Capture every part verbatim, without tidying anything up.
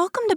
Welcome to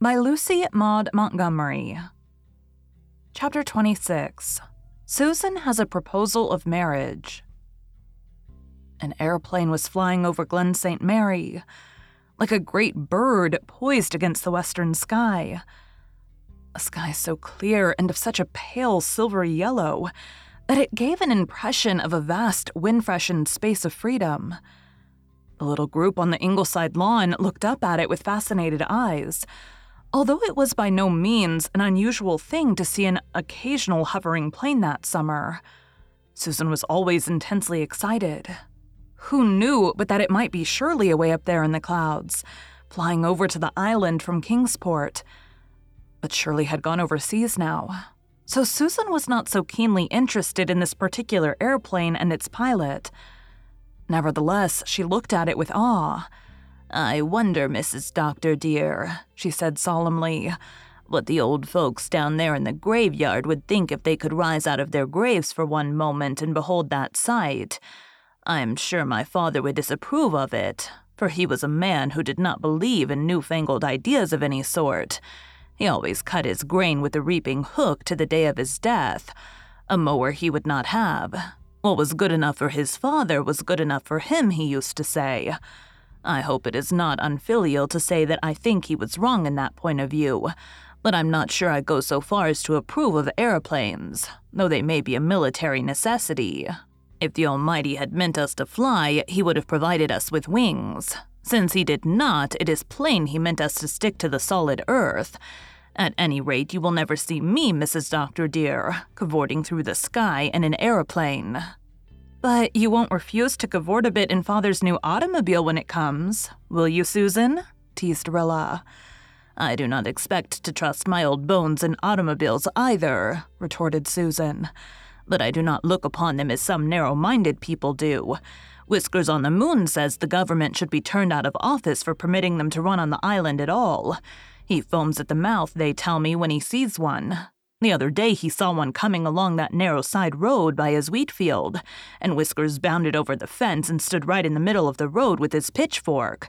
by Lucy Maud Montgomery. Chapter twenty-six. Susan has a proposal of marriage. An airplane was flying over Glen Saint Mary, like a great bird poised against the western sky. A sky so clear and of such a pale silvery yellow that it gave an impression of a vast, wind-freshened space of freedom. The little group on the Ingleside lawn looked up at it with fascinated eyes, although it was by no means an unusual thing to see an occasional hovering plane that summer. Susan was always intensely excited. Who knew but that it might be Shirley away up there in the clouds, flying over to the island from Kingsport? But Shirley had gone overseas now, so Susan was not so keenly interested in this particular airplane and its pilot. Nevertheless, she looked at it with awe. "I wonder, Missus Doctor dear," she said solemnly, "what the old folks down there in the graveyard would think if they could rise out of their graves for one moment and behold that sight. I'm sure my father would disapprove of it, for he was a man who did not believe in newfangled ideas of any sort. He always cut his grain with a reaping hook to the day of his death. A mower he would not have. What was good enough for his father was good enough for him, he used to say. I hope it is not unfilial to say that I think he was wrong in that point of view, but I'm not sure I go so far as to approve of airplanes, though they may be a military necessity. If the Almighty had meant us to fly, he would have provided us with wings. Since he did not, it is plain he meant us to stick to the solid earth. At any rate, you will never see me, Missus Doctor dear, cavorting through the sky in an aeroplane." "But you won't refuse to cavort a bit in Father's new automobile when it comes, will you, Susan?" teased Rilla. "I do not expect to trust my old bones in automobiles either," retorted Susan. "But I do not look upon them as some narrow-minded people do. Whiskers on the Moon says the government should be turned out of office for permitting them to run on the island at all. He foams at the mouth, they tell me, when he sees one. The other day he saw one coming along that narrow side road by his wheat field, and Whiskers bounded over the fence and stood right in the middle of the road with his pitchfork.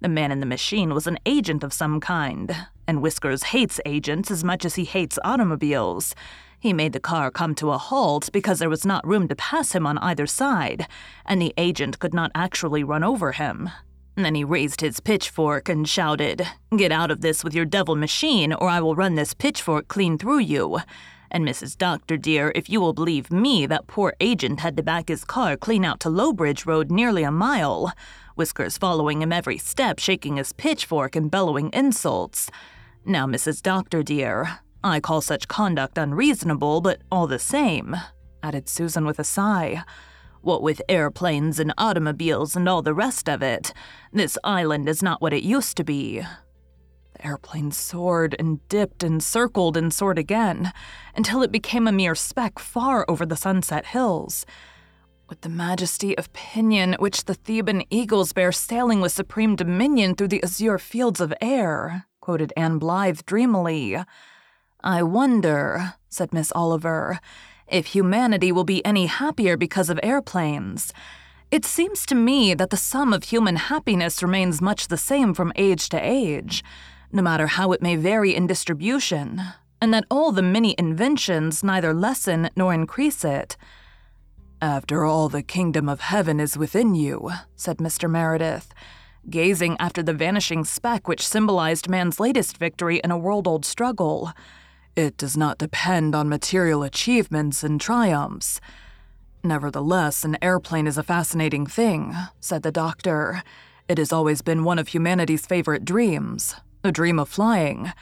The man in the machine was an agent of some kind, and Whiskers hates agents as much as he hates automobiles. He made the car come to a halt because there was not room to pass him on either side, and the agent could not actually run over him. Then he raised his pitchfork and shouted, 'Get out of this with your devil machine, or I will run this pitchfork clean through you.' And Missus Doctor dear, if you will believe me, that poor agent had to back his car clean out to Lowbridge Road nearly a mile, Whiskers following him every step, shaking his pitchfork and bellowing insults. Now, Missus Doctor dear, I call such conduct unreasonable, but all the same," added Susan with a sigh, "what with airplanes and automobiles and all the rest of it, this island is not what it used to be." The airplane soared and dipped and circled and soared again, until it became a mere speck far over the sunset hills. With the majesty of pinion which the Theban eagles bear sailing with supreme dominion through the azure fields of air, quoted Anne Blythe dreamily. "I wonder," said Miss Oliver, if humanity will be any happier because of airplanes. It seems to me that the sum of human happiness remains much the same from age to age, no matter how it may vary in distribution, and that all the many inventions neither lessen nor increase it. "After all, the kingdom of heaven is within you," said Mister Meredith, gazing after the vanishing speck which symbolized man's latest victory in a world-old struggle. "It does not depend on material achievements and triumphs." "Nevertheless, an airplane is a fascinating thing," said the doctor. "It has always been one of humanity's favorite dreams, the dream of flying.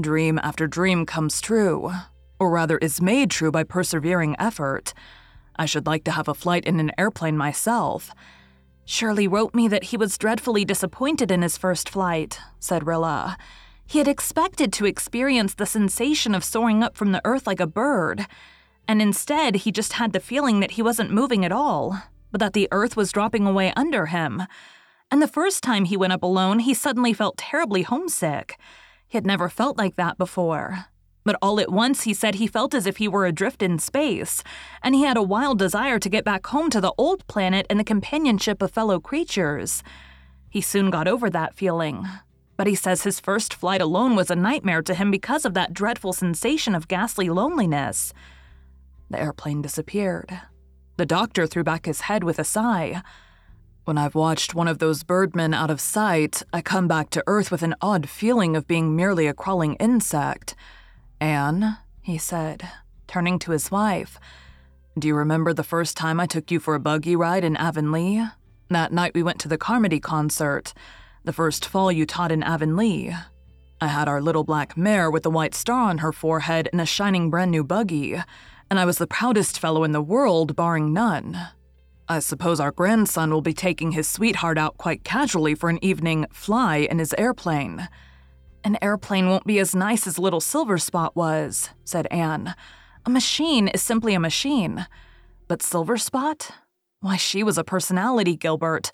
Dream after dream comes true, or rather is made true by persevering effort. I should like to have a flight in an airplane myself." "Shirley wrote me that he was dreadfully disappointed in his first flight," said Rilla. "He had expected to experience the sensation of soaring up from the earth like a bird, and instead he just had the feeling that he wasn't moving at all, but that the earth was dropping away under him. And the first time he went up alone, he suddenly felt terribly homesick. He had never felt like that before. But all at once he said he felt as if he were adrift in space, and he had a wild desire to get back home to the old planet and the companionship of fellow creatures. He soon got over that feeling, but he says his first flight alone was a nightmare to him because of that dreadful sensation of ghastly loneliness." The airplane disappeared. The doctor threw back his head with a sigh. "When I've watched one of those birdmen out of sight, I come back to Earth with an odd feeling of being merely a crawling insect. Anne," he said, turning to his wife, "do you remember the first time I took you for a buggy ride in Avonlea? That night we went to the Carmody concert, the first fall you taught in Avonlea. I had our little black mare with the white star on her forehead and a shining brand new buggy, and I was the proudest fellow in the world, barring none. I suppose our grandson will be taking his sweetheart out quite casually for an evening fly in his airplane." "An airplane won't be as nice as little Silver Spot was," said Anne. "A machine is simply a machine. But Silver Spot? Why, she was a personality, Gilbert.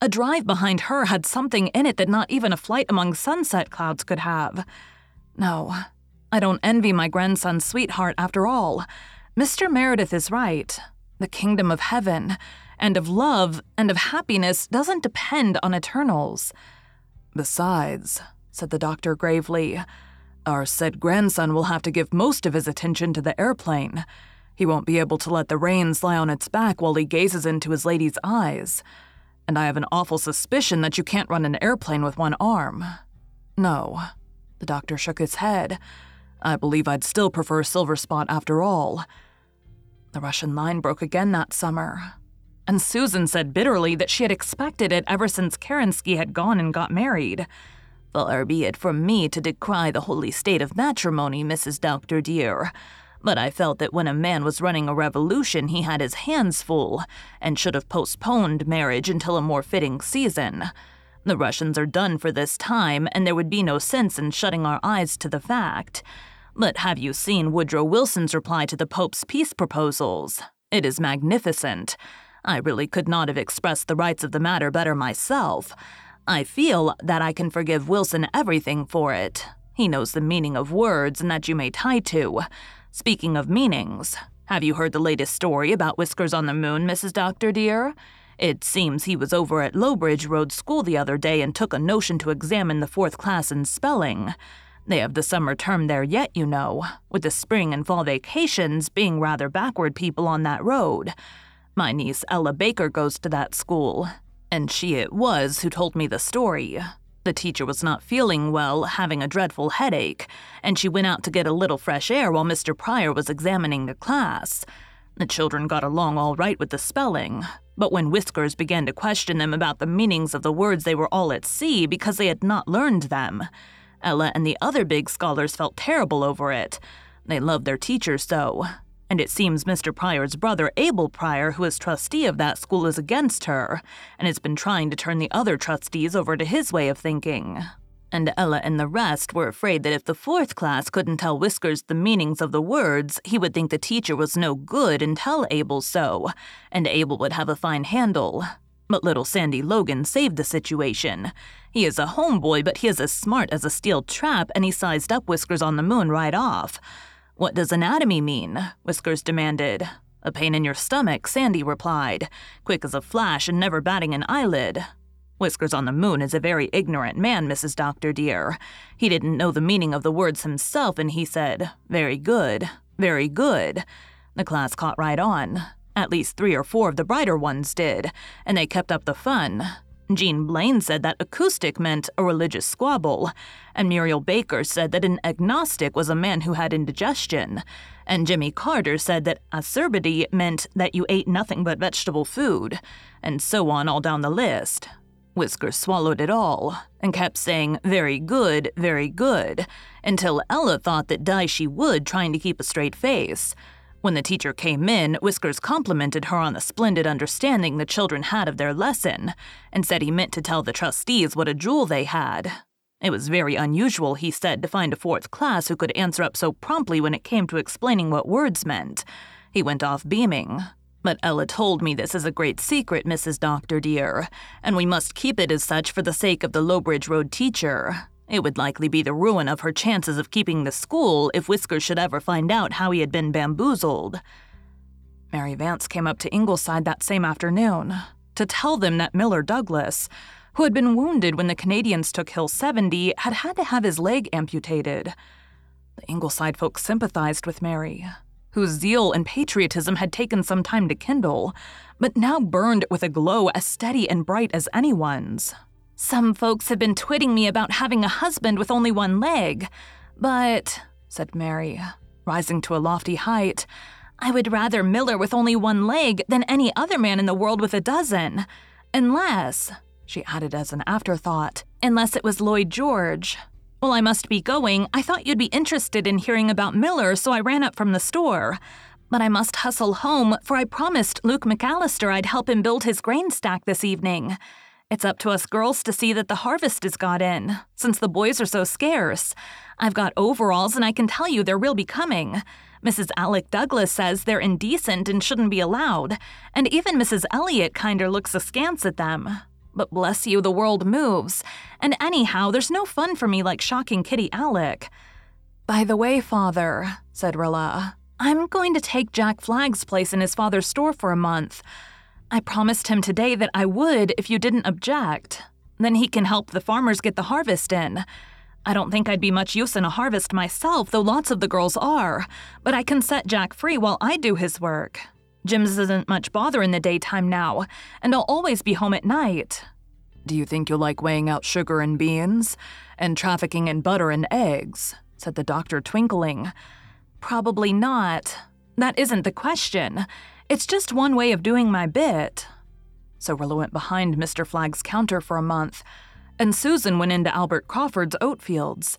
A drive behind her had something in it that not even a flight among sunset clouds could have. No, I don't envy my grandson's sweetheart after all. Mister Meredith is right. The kingdom of heaven, and of love, and of happiness doesn't depend on eternals." "Besides," said the doctor gravely, "our said grandson will have to give most of his attention to the airplane. He won't be able to let the reins lie on its back while he gazes into his lady's eyes. And I have an awful suspicion that you can't run an airplane with one arm." "No," the doctor shook his head. "I believe I'd still prefer Silver Spot after all." The Russian line broke again that summer, and Susan said bitterly that she had expected it ever since Kerensky had gone and got married. "Far be it from me to decry the holy state of matrimony, Missus Doctor dear, but I felt that when a man was running a revolution he had his hands full and should have postponed marriage until a more fitting season. The Russians are done for this time, and there would be no sense in shutting our eyes to the fact. But have you seen Woodrow Wilson's reply to the Pope's peace proposals? It is magnificent. I really could not have expressed the rights of the matter better myself. I feel that I can forgive Wilson everything for it. He knows the meaning of words and that you may tie to. Speaking of meanings, have you heard the latest story about Whiskers on the Moon, Missus Doctor dear? It seems he was over at Lowbridge Road School the other day and took a notion to examine the fourth class in spelling. They have the summer term there yet, you know, with the spring and fall vacations being rather backward people on that road. My niece Ella Baker goes to that school, and she it was who told me the story. The teacher was not feeling well, having a dreadful headache, and she went out to get a little fresh air while Mister Pryor was examining the class. The children got along all right with the spelling, but when Whiskers began to question them about the meanings of the words, they were all at sea because they had not learned them. Ella and the other big scholars felt terrible over it. They loved their teacher so. And it seems Mister Pryor's brother, Abel Pryor, who is trustee of that school, is against her, and has been trying to turn the other trustees over to his way of thinking. And Ella and the rest were afraid that if the fourth class couldn't tell Whiskers the meanings of the words, he would think the teacher was no good and tell Abel so, and Abel would have a fine handle. But little Sandy Logan saved the situation. He is a homeboy, but he is as smart as a steel trap, and he sized up Whiskers on the Moon right off. What does anatomy mean? Whiskers demanded. A pain in your stomach, Sandy replied, quick as a flash and never batting an eyelid. Whiskers on the Moon is a very ignorant man, Missus Doctor dear. He didn't know the meaning of the words himself, and he said, very good, very good. The class caught right on. At least three or four of the brighter ones did, and they kept up the fun. Gene Blaine said that acoustic meant a religious squabble, and Muriel Baker said that an agnostic was a man who had indigestion, and Jimmy Carter said that acerbity meant that you ate nothing but vegetable food, and so on all down the list. Whiskers swallowed it all, and kept saying, very good, very good, until Ella thought that die she would trying to keep a straight face. When the teacher came in, Whiskers complimented her on the splendid understanding the children had of their lesson, and said he meant to tell the trustees what a jewel they had. It was very unusual, he said, to find a fourth class who could answer up so promptly when it came to explaining what words meant. He went off beaming. But Ella told me this is a great secret, Missus Doctor dear, and we must keep it as such for the sake of the Lowbridge Road teacher. It would likely be the ruin of her chances of keeping the school if Whiskers should ever find out how he had been bamboozled. Mary Vance came up to Ingleside that same afternoon to tell them that Miller Douglas, who had been wounded when the Canadians took Hill seventy, had had to have his leg amputated. The Ingleside folks sympathized with Mary, whose zeal and patriotism had taken some time to kindle, but now burned with a glow as steady and bright as anyone's. Some folks have been twitting me about having a husband with only one leg, but, said Mary, rising to a lofty height, I would rather Miller with only one leg than any other man in the world with a dozen. Unless, she added as an afterthought, unless it was Lloyd George. Well, I must be going. I thought you'd be interested in hearing about Miller, so I ran up from the store. But I must hustle home, for I promised Luke McAllister I'd help him build his grain stack this evening. It's up to us girls to see that the harvest is got in, since the boys are so scarce. I've got overalls, and I can tell you there will be coming. Missus Alec Douglas says they're indecent and shouldn't be allowed, and even Missus Elliot kinder looks askance at them. But bless you, the world moves, and anyhow, there's no fun for me like shocking Kitty Alec. By the way, Father, said Rilla, I'm going to take Jack Flagg's place in his father's store for a month. I promised him today that I would if you didn't object. Then he can help the farmers get the harvest in. I don't think I'd be much use in a harvest myself, though lots of the girls are, but I can set Jack free while I do his work. Jim's isn't much bother in the daytime now, and I'll always be home at night. Do you think you'll like weighing out sugar and beans, and trafficking in butter and eggs? Said the doctor, twinkling. Probably not. That isn't the question. It's just one way of doing my bit. So Rilla went behind Mister Flagg's counter for a month, and Susan went into Albert Crawford's oat fields.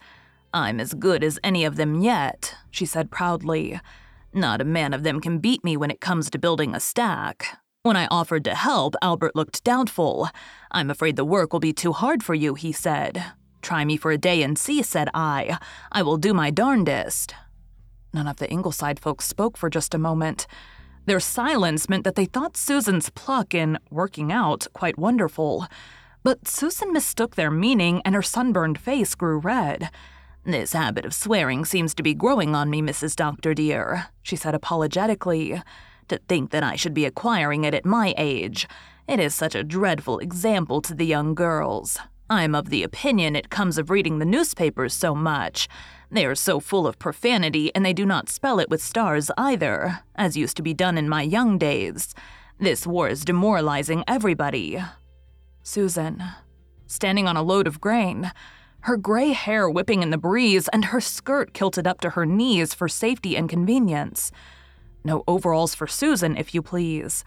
I'm as good as any of them yet, she said proudly. Not a man of them can beat me when it comes to building a stack. When I offered to help, Albert looked doubtful. I'm afraid the work will be too hard for you, he said. Try me for a day and see, said I. I will do my darndest. None of the Ingleside folks spoke for just a moment. Their silence meant that they thought Susan's pluck in working out quite wonderful. But Susan mistook their meaning, and her sunburned face grew red. This habit of swearing seems to be growing on me, Missus Doctor dear, she said apologetically. To think that I should be acquiring it at my age. It is such a dreadful example to the young girls. I'm of the opinion it comes of reading the newspapers so much. They are so full of profanity, and they do not spell it with stars either, as used to be done in my young days. This war is demoralizing everybody. Susan, standing on a load of grain, her gray hair whipping in the breeze and her skirt kilted up to her knees for safety and convenience. No overalls for Susan, if you please.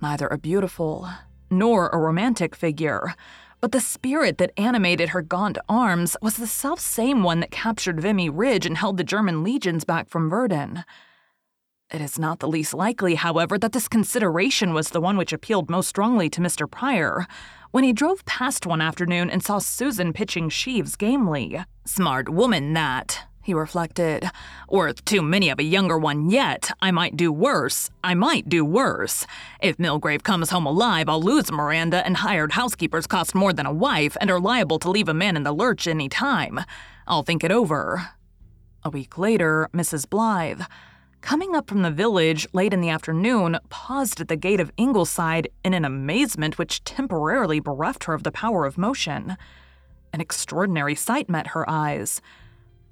Neither a beautiful nor a romantic figure, but the spirit that animated her gaunt arms was the selfsame one that captured Vimy Ridge and held the German legions back from Verdun. It is not the least likely, however, that this consideration was the one which appealed most strongly to Mister Pryor, when he drove past one afternoon and saw Susan pitching sheaves gamely. Smart woman, that, he reflected. Worth too many of a younger one yet. I might do worse. I might do worse. If Milgrave comes home alive, I'll lose Miranda, and hired housekeepers cost more than a wife and are liable to leave a man in the lurch any time. I'll think it over. A week later, Missus Blythe, coming up from the village late in the afternoon, paused at the gate of Ingleside in an amazement which temporarily bereft her of the power of motion. An extraordinary sight met her eyes.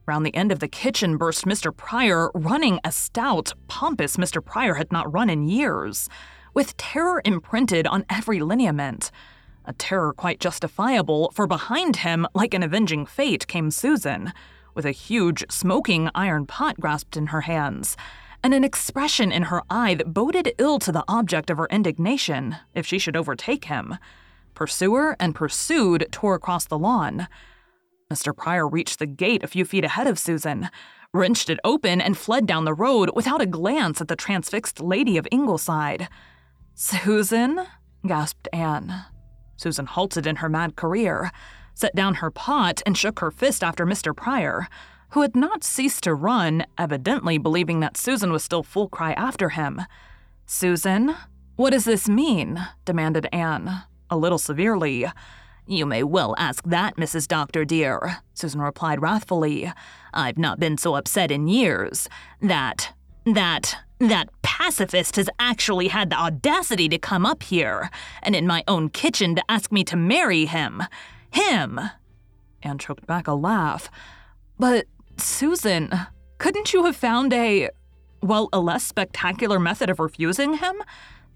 Round the end of the kitchen burst Mister Pryor, running a stout, pompous Mister Pryor had not run in years, with terror imprinted on every lineament. A terror quite justifiable, for behind him, like an avenging fate, came Susan, with a huge, smoking iron pot grasped in her hands, and an expression in her eye that boded ill to the object of her indignation, if she should overtake him. Pursuer and pursued tore across the lawn. Mister Pryor reached the gate a few feet ahead of Susan, wrenched it open, and fled down the road without a glance at the transfixed lady of Ingleside. "Susan?" gasped Anne. Susan halted in her mad career, set down her pot, and shook her fist after Mister Pryor, who had not ceased to run, evidently believing that Susan was still full cry after him. "Susan, what does this mean?" demanded Anne, a little severely. "You may well ask that, Missus Doctor, dear," Susan replied wrathfully. "I've not been so upset in years. That, that, that pacifist has actually had the audacity to come up here, and in my own kitchen to ask me to marry him. Him!" Anne choked back a laugh. "But, Susan, couldn't you have found a, well, a less spectacular method of refusing him?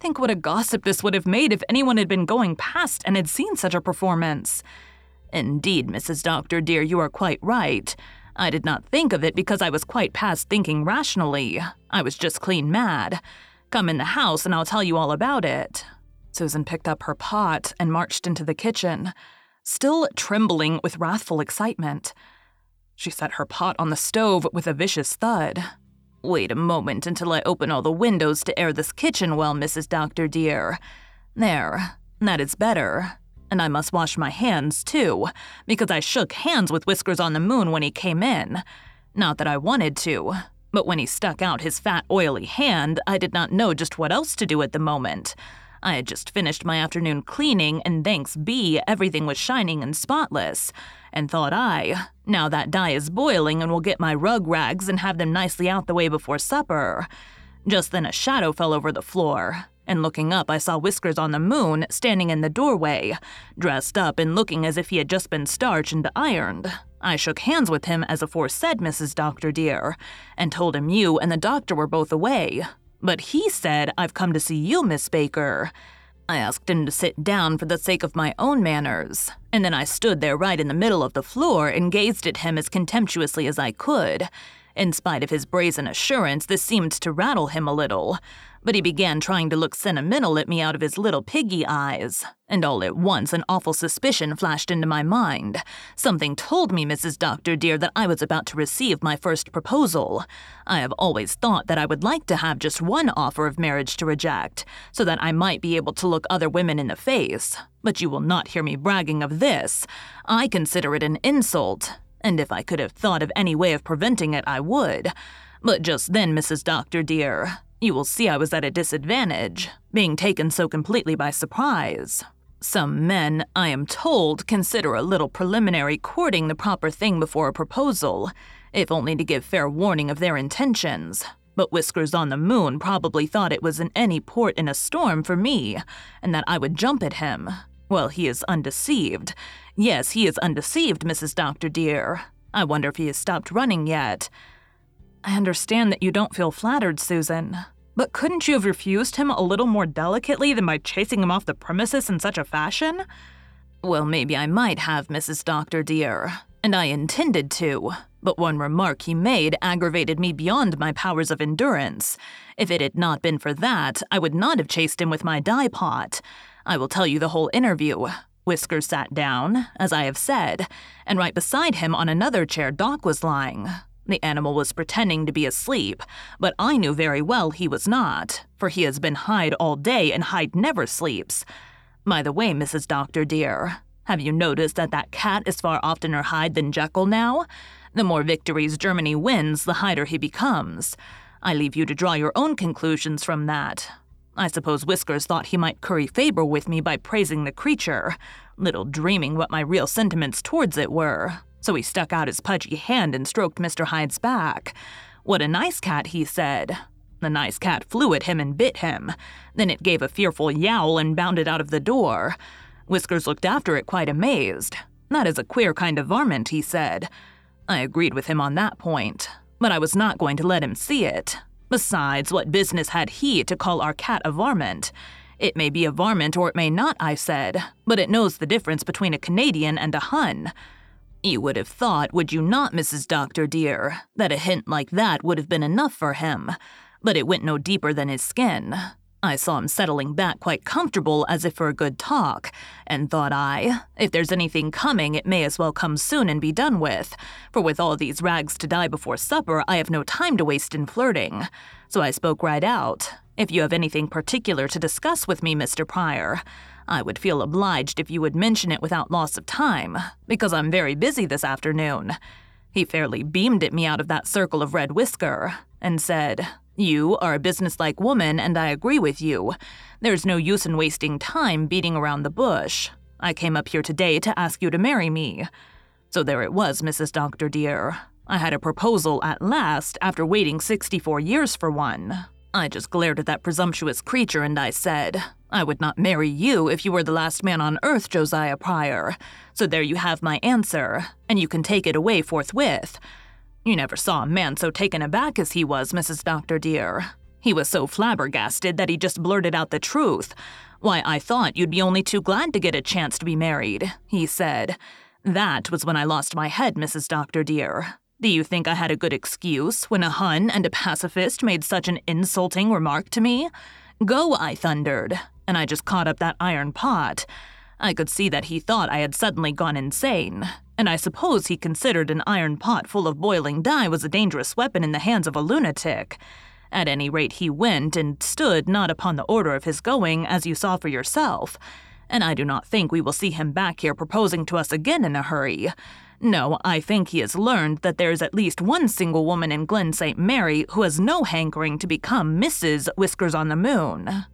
Think what a gossip this would have made if anyone had been going past and had seen such a performance." "Indeed, Missus Doctor, dear, you are quite right. I did not think of it because I was quite past thinking rationally. I was just clean mad. Come in the house and I'll tell you all about it." Susan picked up her pot and marched into the kitchen, still trembling with wrathful excitement. She set her pot on the stove with a vicious thud. "Wait a moment until I open all the windows to air this kitchen well, Missus Doctor, dear. There, that is better. And I must wash my hands, too, because I shook hands with Whiskers on the Moon when he came in. Not that I wanted to, but when he stuck out his fat, oily hand, I did not know just what else to do at the moment. I had just finished my afternoon cleaning, and thanks be, everything was shining and spotless. And thought I, now that dye is boiling and will get my rug rags and have them nicely out the way before supper. Just then a shadow fell over the floor, and looking up I saw Whiskers on the Moon standing in the doorway, dressed up and looking as if he had just been starched and ironed. I shook hands with him as aforesaid, Missus Doctor dear, and told him you and the doctor were both away. But he said, 'I've come to see you, Miss Baker.' I asked him to sit down for the sake of my own manners, and then I stood there right in the middle of the floor and gazed at him as contemptuously as I could. In spite of his brazen assurance, this seemed to rattle him a little, but he began trying to look sentimental at me out of his little piggy eyes, and all at once an awful suspicion flashed into my mind. Something told me, Missus Doctor dear, that I was about to receive my first proposal. I have always thought that I would like to have just one offer of marriage to reject, so that I might be able to look other women in the face. But you will not hear me bragging of this. I consider it an insult, and if I could have thought of any way of preventing it, I would. But just then, Missus Doctor dear, you will see I was at a disadvantage, being taken so completely by surprise. Some men, I am told, consider a little preliminary courting the proper thing before a proposal, if only to give fair warning of their intentions. But Whiskers on the Moon probably thought it was in any port in a storm for me, and that I would jump at him. Well, he is undeceived. Yes, he is undeceived, Missus Doctor dear. I wonder if he has stopped running yet." "I understand that you don't feel flattered, Susan, but couldn't you have refused him a little more delicately than by chasing him off the premises in such a fashion?" "Well, maybe I might have, Missus Doctor dear, and I intended to, but one remark he made aggravated me beyond my powers of endurance. If it had not been for that, I would not have chased him with my dye pot. I will tell you the whole interview. Whiskers sat down, as I have said, and right beside him on another chair Doc was lying. The animal was pretending to be asleep, but I knew very well he was not, for he has been Hyde all day and Hyde never sleeps. By the way, Missus Doctor dear, have you noticed that that cat is far oftener Hyde than Jekyll now? The more victories Germany wins, the Hyder he becomes. I leave you to draw your own conclusions from that. I suppose Whiskers thought he might curry favor with me by praising the creature, little dreaming what my real sentiments towards it were. so he stuck out his pudgy hand and stroked Mister Hyde's back. "What a nice cat," he said. The nice cat flew at him and bit him. Then it gave a fearful yowl and bounded out of the door. Whiskers looked after it quite amazed. "That is a queer kind of varmint," he said. I agreed with him on that point, but I was not going to let him see it. Besides, what business had he to call our cat a varmint? "It may be a varmint or it may not," I said, "but it knows the difference between a Canadian and a Hun." You would have thought, would you not, Missus Doctor dear, that a hint like that would have been enough for him, but it went no deeper than his skin. I saw him settling back quite comfortable as if for a good talk, and thought I, if there's anything coming it may as well come soon and be done with, for with all these rags to die before supper I have no time to waste in flirting. So I spoke right out. "If you have anything particular to discuss with me, Mister Pryor, I would feel obliged if you would mention it without loss of time, because I'm very busy this afternoon." He fairly beamed at me out of that circle of red whisker, and said, "You are a businesslike woman, and I agree with you. There's no use in wasting time beating around the bush. I came up here today to ask you to marry me." So there it was, Missus Doctor dear. I had a proposal at last, after waiting sixty-four years for one. I just glared at that presumptuous creature and I said, "I would not marry you if you were the last man on earth, Josiah Pryor. So there you have my answer, and you can take it away forthwith." You never saw a man so taken aback as he was, Missus Doctor dear. He was so flabbergasted that he just blurted out the truth. "Why, I thought you'd be only too glad to get a chance to be married," he said. That was when I lost my head, Missus Doctor dear. Do you think I had a good excuse when a Hun and a pacifist made such an insulting remark to me? "Go," I thundered, and I just caught up that iron pot. I could see that he thought I had suddenly gone insane, and I suppose he considered an iron pot full of boiling dye was a dangerous weapon in the hands of a lunatic. At any rate, he went and stood not upon the order of his going, as you saw for yourself, and I do not think we will see him back here proposing to us again in a hurry. No, I think he has learned that there is at least one single woman in Glen Saint Mary who has no hankering to become Missus Whiskers on the Moon.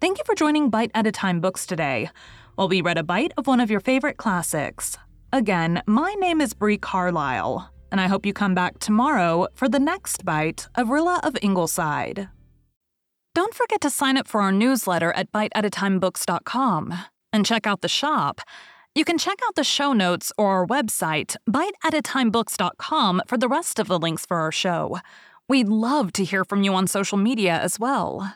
Thank you for joining Bite at a Time Books today, while we read a bite of one of your favorite classics. Again, my name is Bree Carlile, and I hope you come back tomorrow for the next bite of Rilla of Ingleside. Don't forget to sign up for our newsletter at bite at a time books dot com and check out the shop. You can check out the show notes or our website, bite at a time books dot com, for the rest of the links for our show. We'd love to hear from you on social media as well.